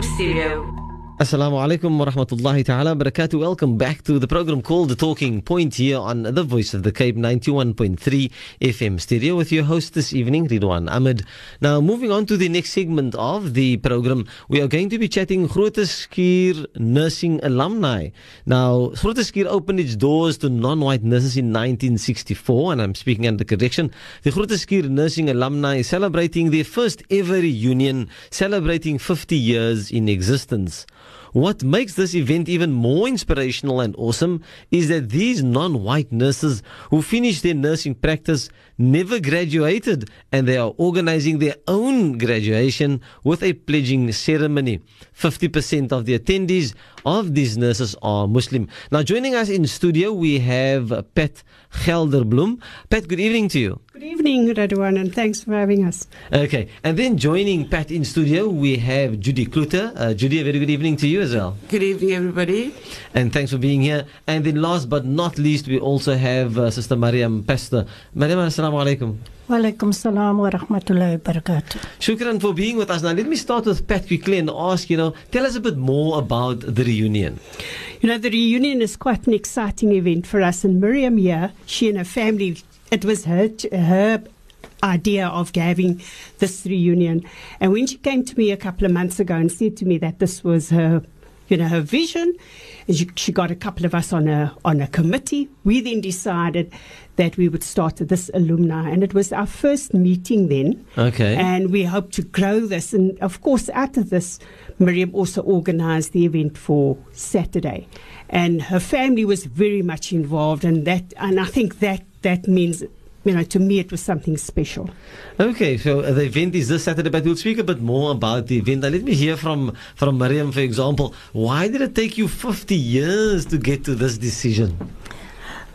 Home Studio. Assalamu alaikum wa rahmatullahi ta'ala barakatuh. Welcome back to the program called The Talking Point here on The Voice of the Cape 91.3 FM stereo with your host this evening, Ridwan Ahmed. Now, moving on to the next segment of the program, we are going to be chatting Groote Schuur nursing alumni. Now, Groote Schuur opened its doors to non-white nurses in 1964, and I'm speaking under correction. The Groote Schuur nursing alumni is celebrating their first ever reunion, celebrating 50 years in existence. What makes this event even more inspirational and awesome is that these non-white nurses who finished their nursing practice never graduated, and they are organizing their own graduation with a pledging ceremony. 50% of the attendees of these nurses are Muslim. Now joining us in studio, we have Pat Helderbloom. Pat, good evening to you. Good evening, Radwan, and thanks for having us. Okay, and then joining Pat in studio, we have Judy Kluter. Judy, a very good evening to you as well. Good evening, everybody. And thanks for being here. And then last but not least, we also have Sister Mariam Pastor. Mariam, assalamu alaikum. Wa alaikum salam wa rahmatullahi wa barakatuh. Shukran for being with us. Now, let me start with Pat quickly and ask, tell us a bit more about the reunion. The reunion is quite an exciting event for us. And Mariam here, she and her family, it was her idea of having this reunion. And when she came to me a couple of months ago and said to me that this was her, her vision, and she got a couple of us on a committee, we then decided that we would start this alumni. And it was our first meeting then. Okay. And we hope to grow this. And, of course, out of this, Mariam also organized the event for Saturday. And her family was very much involved in that. And I think that means, to me it was something special. Okay, so the event is this Saturday, but we'll speak a bit more about the event. Now, let me hear from Mariam, for example. Why did it take you 50 years to get to this decision?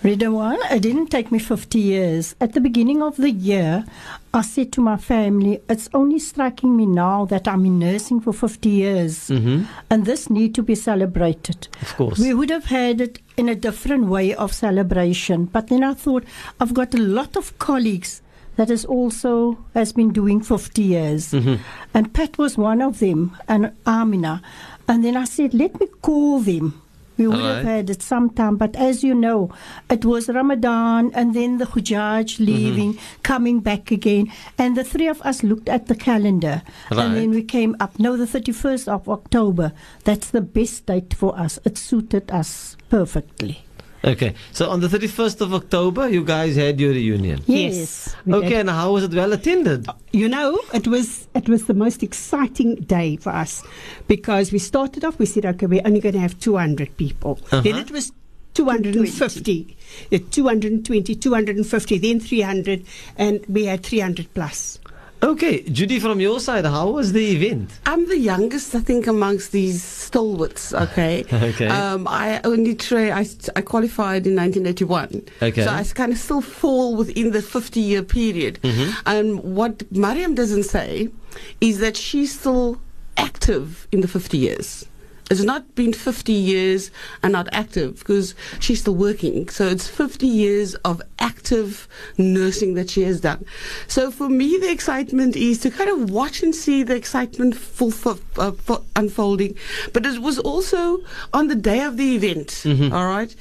Ridwan, it didn't take me 50 years. At the beginning of the year, I said to my family, it's only striking me now that I'm in nursing for 50 years. Mm-hmm. And this need to be celebrated. Of course. We would have had it in a different way of celebration. But then I thought, I've got a lot of colleagues that has been doing 50 years. Mm-hmm. And Pat was one of them, and Amina. And then I said, let me call them. We would have had it sometime, but as you know, it was Ramadan and then the Hujjaj leaving, coming back again. And the three of us looked at the calendar. Right. And then we came up. No, the 31st of October. That's the best date for us. It suited us perfectly. Okay. So on the 31st of October, you guys had your reunion. Yes. Okay, and how was it well attended? It was the most exciting day for us because we started off, we said, okay, we're only going to have 200 people. Uh-huh. Then it was 250, 220, 250, then 300, and we had 300 plus. Okay, Judy, from your side, how was the event? I'm the youngest, I think, amongst these stalwarts, okay? Okay. I qualified in 1981. Okay. So I kind of still fall within the 50-year period. Mm-hmm. And what Mariam doesn't say is that she's still active in the 50 years. It's not been 50 years and not active because she's still working. So it's 50 years of active nursing that she has done. So for me, the excitement is to kind of watch and see the excitement for unfolding. But it was also on the day of the event, all right,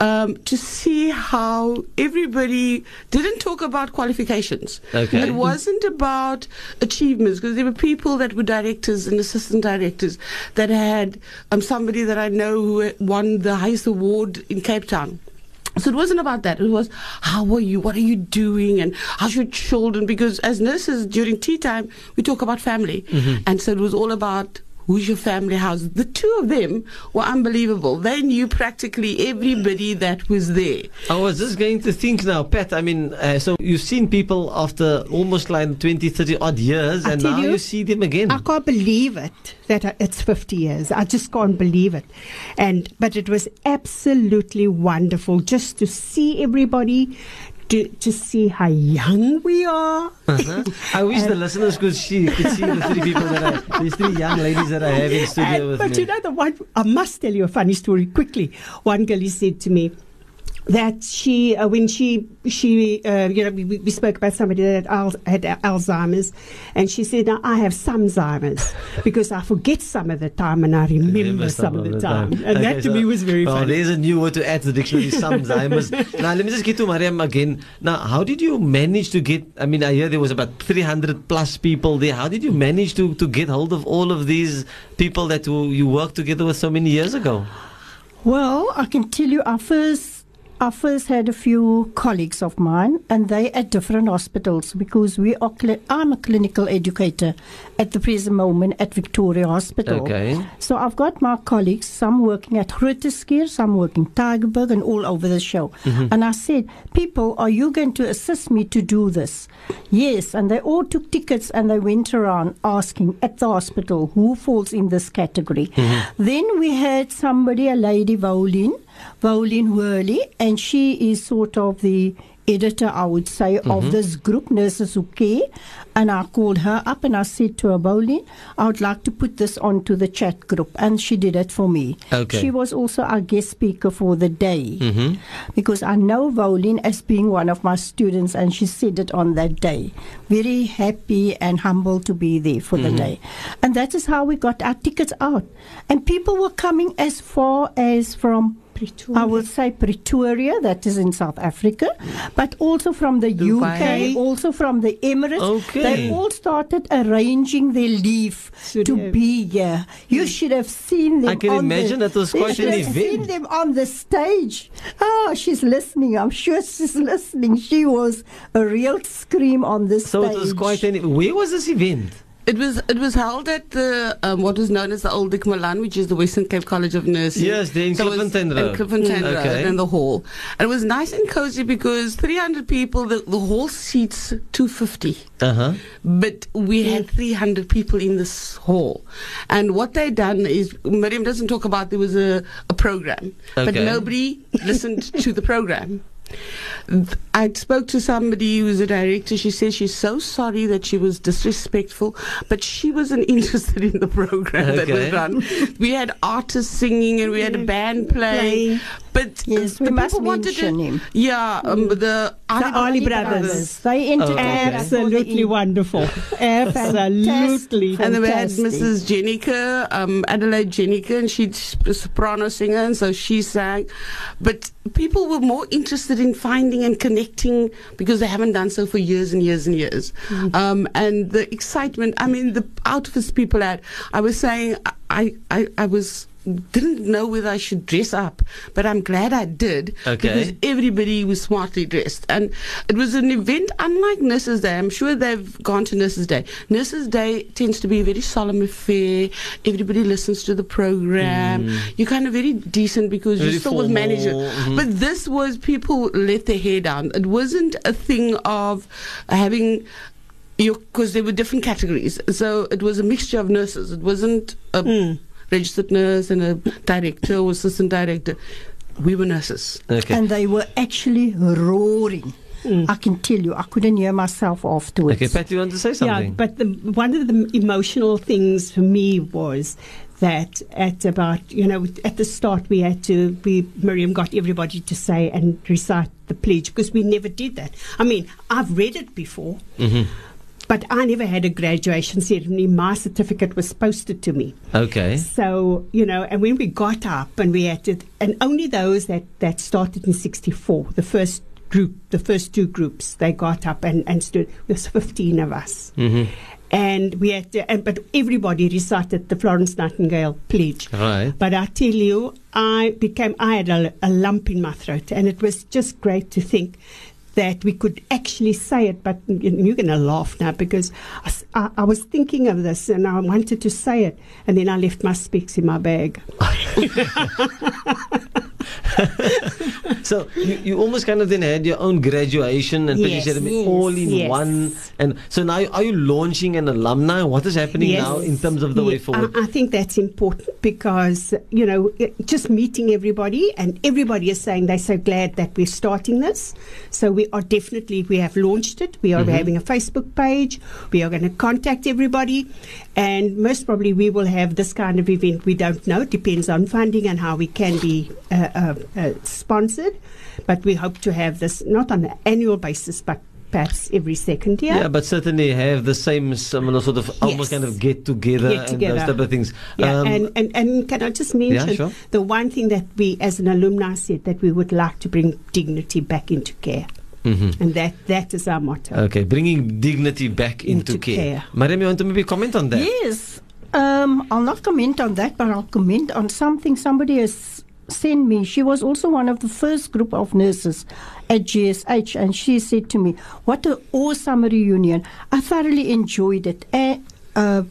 to see how everybody didn't talk about qualifications. Okay. It wasn't about achievements because there were people that were directors and assistant directors that had... I'm somebody that I know who won the highest award in Cape Town. So it wasn't about that. It was, how are you? What are you doing? And how's your children? Because as nurses, during tea time, we talk about family. Mm-hmm. And so it was all about, who's your family house? The two of them were unbelievable. They knew practically everybody that was there. I was just going to think now, Pat, so you've seen people after almost like 20, 30 odd years, and now you see them again. I can't believe it, that it's 50 years. I just can't believe it. But it was absolutely wonderful just to see everybody, to see how young we are. Uh-huh. I wish the listeners could see the three people these three young ladies that I have in studio with me. But the one, I must tell you a funny story quickly. One girl said to me, that she, when she you know, we spoke about somebody that had Alzheimer's, and she said, now, I have Alzheimer's because I forget some of the time and I remember some of the time. And okay, that to me was very funny. There's a new word to add to the dictionary, Alzheimer's. Now, let me just get to Mariam again. Now, how did you manage to get, I mean, I hear there was about 300 plus people there. How did you manage to get hold of all of these people that you worked together with so many years ago? Well, I can tell you I first had a few colleagues of mine, and they at different hospitals, because I'm a clinical educator at the present moment at Victoria Hospital. Okay. So I've got my colleagues, some working at Groote Schuur, some working Tygerberg, and all over the show. Mm-hmm. And I said, people, are you going to assist me to do this? Yes, and they all took tickets and they went around asking at the hospital who falls in this category. Mm-hmm. Then we had somebody, a lady, Volene Worley, and she is sort of the editor, I would say, mm-hmm. of this group, Nurses Who Care. And I called her up and I said to her, Volene, I would like to put this onto the chat group. And she did it for me. Okay. She was also our guest speaker for the day, mm-hmm. because I know Volene as being one of my students, and she said it on that day. Very happy and humble to be there for mm-hmm. the day. And that is how we got our tickets out. And people were coming as far as from Pretoria. I will say Pretoria, that is in South Africa, but also from the Dubai. UK, also from the Emirates. Okay. They all started arranging their leave to be here. You should have seen them. I can imagine that was quite an event. You should have seen them on the stage. Oh, she's listening. I'm sure she's listening. She was a real scream on this stage. So it was quite an event. Where was this event? It was held at the what is known as the Old Dick Milan, which is the Western Cape College of Nursing. Yes, they in Klipfontein Road. Okay. And the hall. And it was nice and cozy because 300 people, the hall seats 250. Uh-huh. But we had 300 people in this hall. And what they done is, Mariam doesn't talk about, there was a program. Okay. But nobody listened to the program. I spoke to somebody who's a director. She says she's so sorry that she was disrespectful, but she wasn't interested in the program that was run. We had artists singing and we had a band playing. But yes, we must mention him. Yeah, the Ali Brothers. They absolutely wonderful. Absolutely. And then we had Mrs. Jenica, Adelaide Jenica, and she's a soprano singer, and so she sang. But people were more interested in finding and connecting, because they haven't done so for years and years and years. Mm-hmm. And the excitement, I mean, the outfits people had. I was saying, I didn't know whether I should dress up, but I'm glad I did, because everybody was smartly dressed. And it was an event unlike Nurses Day. I'm sure they've gone to Nurses Day. Nurses Day tends to be a very solemn affair. Everybody listens to the program. Mm. You're kind of very decent because very you're still formal with management. Mm-hmm. But this was people let their hair down. It wasn't a thing of having... Because there were different categories. So it was a mixture of nurses. It wasn't a... registered nurse and a director or assistant director. We were nurses. Okay. And they were actually roaring. Mm. I can tell you, I couldn't hear myself afterwards. Okay, Pat, you want to say something? Yeah, but one of the emotional things for me was that at the start Mariam got everybody to say and recite the pledge, because we never did that. I mean, I've read it before, mm-hmm. but I never had a graduation ceremony. My certificate was posted to me. Okay. So, and when we got up and we had to, and only those that started in 64, the first group, the first two groups, they got up and stood. There was 15 of us. Mm-hmm. And we had to, but everybody recited the Florence Nightingale Pledge. Right. But I tell you, I had a lump in my throat, and it was just great to think that we could actually say it. But you're going to laugh now, because I was thinking of this and I wanted to say it, and then I left my specs in my bag. So you almost kind of then had your own graduation and ceremony all in one. And so now, are you launching an alumni? What is happening now in terms of the way forward? I think that's important, because just meeting everybody, and everybody is saying they're so glad that we're starting this. So we have launched it. We are mm-hmm. having a Facebook page. We are going to contact everybody, and most probably we will have this kind of event. We don't know. It depends on funding and how we can be sponsored, but we hope to have this not on an annual basis, but perhaps every second year. Yeah, but certainly have the same sort of almost kind of get together. And those type of things. Yeah, and can I just mention the one thing that we as an alumni said that we would like to bring dignity back into care. Mm-hmm. And that is our motto. Okay, bringing dignity back into care. Mariam, you want to maybe comment on that? Yes, I'll not comment on that, but I'll comment on something somebody has sent me. She was also one of the first group of nurses at GSH, and she said to me, what an awesome reunion. I thoroughly enjoyed it. A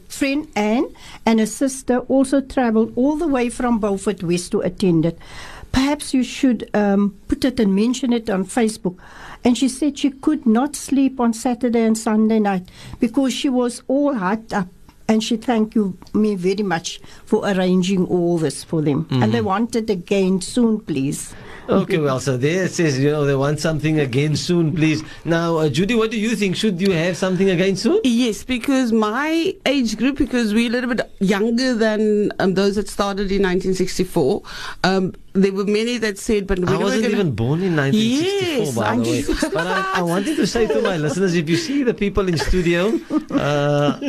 friend Anne and a sister also travelled all the way from Beaufort West to attend it. Perhaps you should put it and mention it on Facebook. And she said she could not sleep on Saturday and Sunday night because she was all hyped up. And she thanked me very much for arranging all this for them. Mm-hmm. And they want it again soon, please. Okay, well, so there it says, they want something again soon, please. Now, Judy, what do you think? Should you have something again soon? Yes, because my age group, because we're a little bit younger than those that started in 1964, there were many that said, but I wasn't even born in 1964, by the way. But I wanted to say to my listeners, if you see the people in studio, they're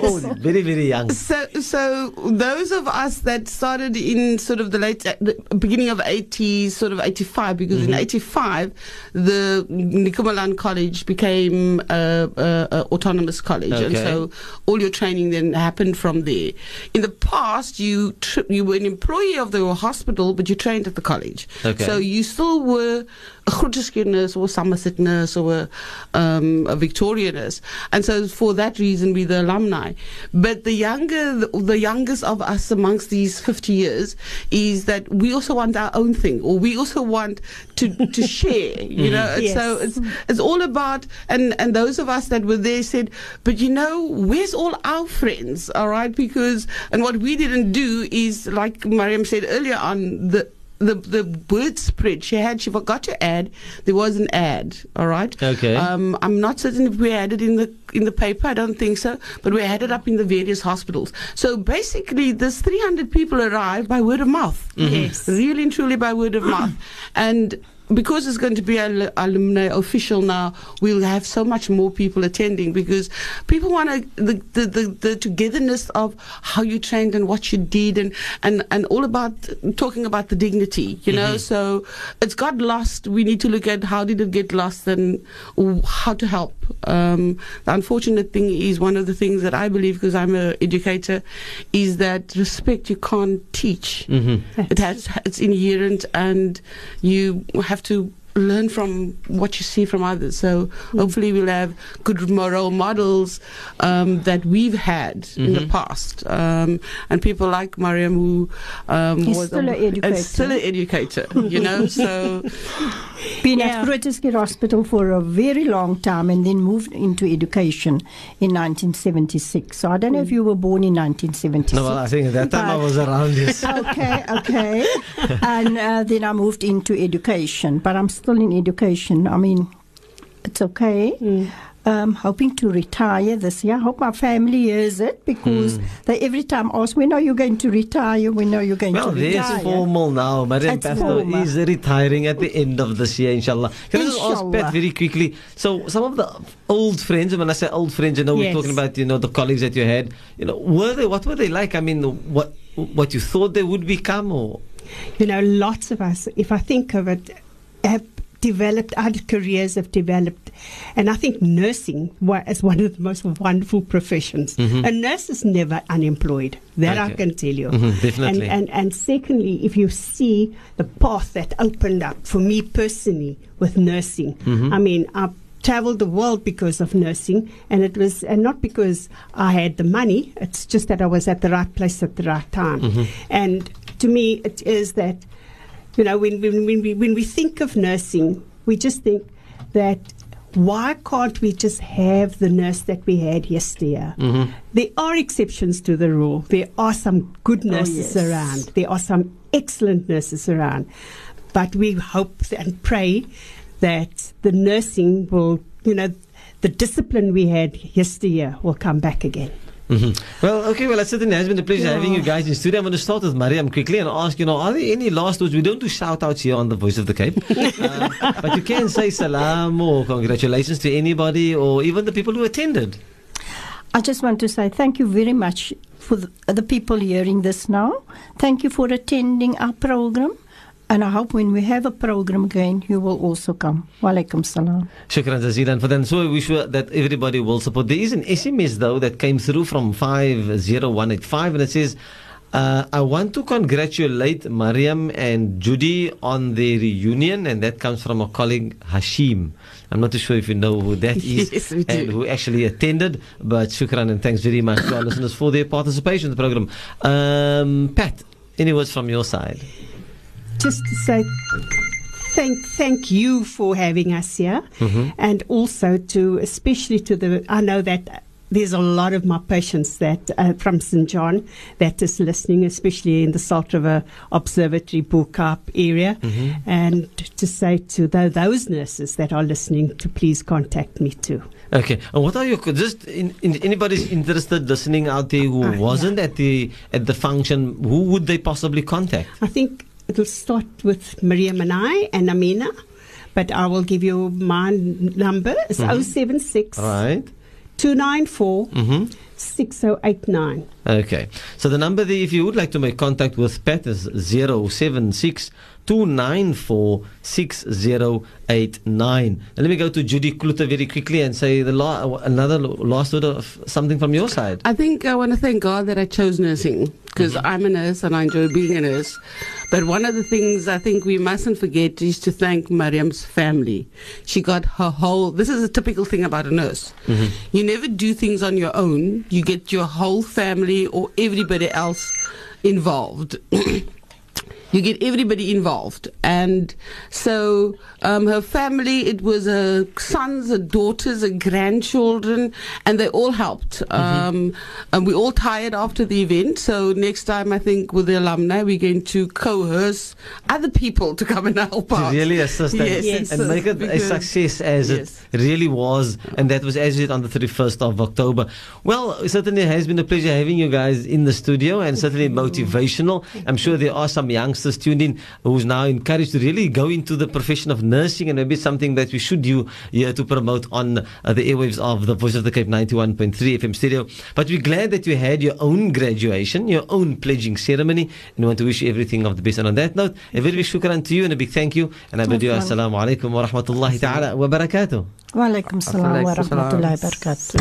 all very, very young. So those of us that started in sort of the late beginning of 80s, sort of 85, because in 85, the Nico Malan College became an autonomous college, and so all your training then happened from there. In the past, you were an employee of the hospital, but you trained at the college. Okay. So you still were a Groote Schuur nurse or a Somerset nurse or a Victoria nurse. And so for that reason, we're the alumni. But the youngest of us amongst these 50 years is that we also want our own thing, or we also want to share, So it's all about, and those of us that were there said, but where's all our friends, all right? Because, and what we didn't do is, like Mariam said earlier on, the word spread she forgot to add. There was an ad, all right? Okay. I'm not certain if we added in the paper. I don't think so. But we had it up in the various hospitals. So basically, this 300 people arrived by word of mouth. Mm-hmm. Yes. Really and truly by word of mouth. And because it's going to be alumni official now, we'll have so much more people attending because people want the togetherness of how you trained and what you did and all about talking about the dignity, Mm-hmm. So it's got lost. We need to look at how did it get lost and how to help. The unfortunate thing is one of the things that I believe, because I'm an educator, is that respect you can't teach. Mm-hmm. It's inherent and you have to learn from what you see from others. So hopefully we'll have good role models that we've had in the past. And people like Mariam who was still an educator. So been at Groote Schuur Hospital for a very long time and then moved into education in 1976. So I don't know if you were born in 1976. No, well, I think at that time I was around this. Okay. And then I moved into education. But I'm still in education. I mean, it's okay. Hoping to retire this year. I hope my family hears it because they every time ask, when are you going to retire? Well, it's formal now. Mariam Pasto is retiring at the end of this year, inshallah. Can I just ask Pat very quickly? So some of the old friends, and when I say old friends, we're talking about, the colleagues that you had. What were they like? I mean, what you thought they would become? Or? Lots of us, if I think of it, our careers have developed, and I think nursing is one of the most wonderful professions. Mm-hmm. A nurse is never unemployed, that I can tell you. Mm-hmm, definitely. And secondly, if you see the path that opened up for me personally with nursing, I mean, I've traveled the world because of nursing, and it was not because I had the money, it's just that I was at the right place at the right time. Mm-hmm. And to me, it is that when we think of nursing, we just think that why can't we just have the nurse that we had yesteryear? Mm-hmm. There are exceptions to the rule. There are some good nurses around. There are some excellent nurses around. But we hope and pray that the nursing will, the discipline we had yesteryear will come back again. Mm-hmm. Well, okay, well, it certainly has been a pleasure having you guys in studio. I'm going to start with Mariam quickly and ask, you know, are there any last words? We don't do shout-outs here on The Voice of the Cape. But you can say salam or congratulations to anybody or even the people who attended. I just want to say thank you very much for the people hearing this now. Thank you for attending our program. And I hope when we have a program again, you will also come. Walaikum salam. Shukran jazilan for that. So I wish that everybody will support. There is an SMS though that came through from 50185 and it says, I want to congratulate Mariam and Judy on their reunion, and that comes from a colleague, Hashim. I'm not too sure if you know who that is and who actually attended, but shukran and thanks very much to our listeners for their participation in the program. Pat, any words from your side? Just to say thank you for having us here, and also to, especially to the, I know that there's a lot of my patients that from St. John that is listening, especially in the Salt River Observatory Bookap area, and to say to those nurses that are listening to please contact me too. Okay, and what are your, just in anybody's interested listening out there who wasn't at the function, who would they possibly contact? I think it'll start with Mariam and I and Amina, but I will give you my number. It's 076 294 6089. Okay, so the number there, if you would like to make contact with Pat, is 076 294 6089. Let me go to Judy Kluter very quickly and say another last word of something from your side. I think I want to thank God that I chose nursing, because I'm a nurse and I enjoy being a nurse. But one of the things I think we mustn't forget is to thank Mariam's family. She got her whole, this is a typical thing about a nurse. You never do things on your own. You get your whole family or everybody else involved. You get everybody involved. And so her family, it was her sons, her daughters, her grandchildren, and they all helped. And we all tired after the event. So next time, I think, with the alumni, we're going to coerce other people to come and help out. Really assist and make it a success as it really was. And that was as it on the 31st of October. Well, it certainly has been a pleasure having you guys in the studio, and certainly motivational. I'm sure there are some youngsters tuned in who's now encouraged to really go into the profession of nursing, and maybe something that we should do here to promote on the airwaves of the Voice of the Cape 91.3 FM stereo. But we're glad that you had your own graduation, your own pledging ceremony, and we want to wish you everything of the best. And on that note, a very big shukran to you and a big thank you, and I bid you assalamu alaikum wa rahmatullahi ta'ala wa barakatuh. Wa alaikum salam wa rahmatullahi wa barakatuh.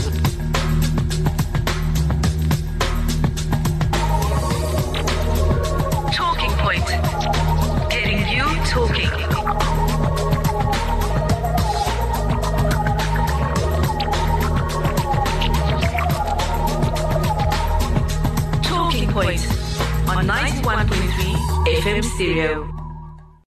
Stereo.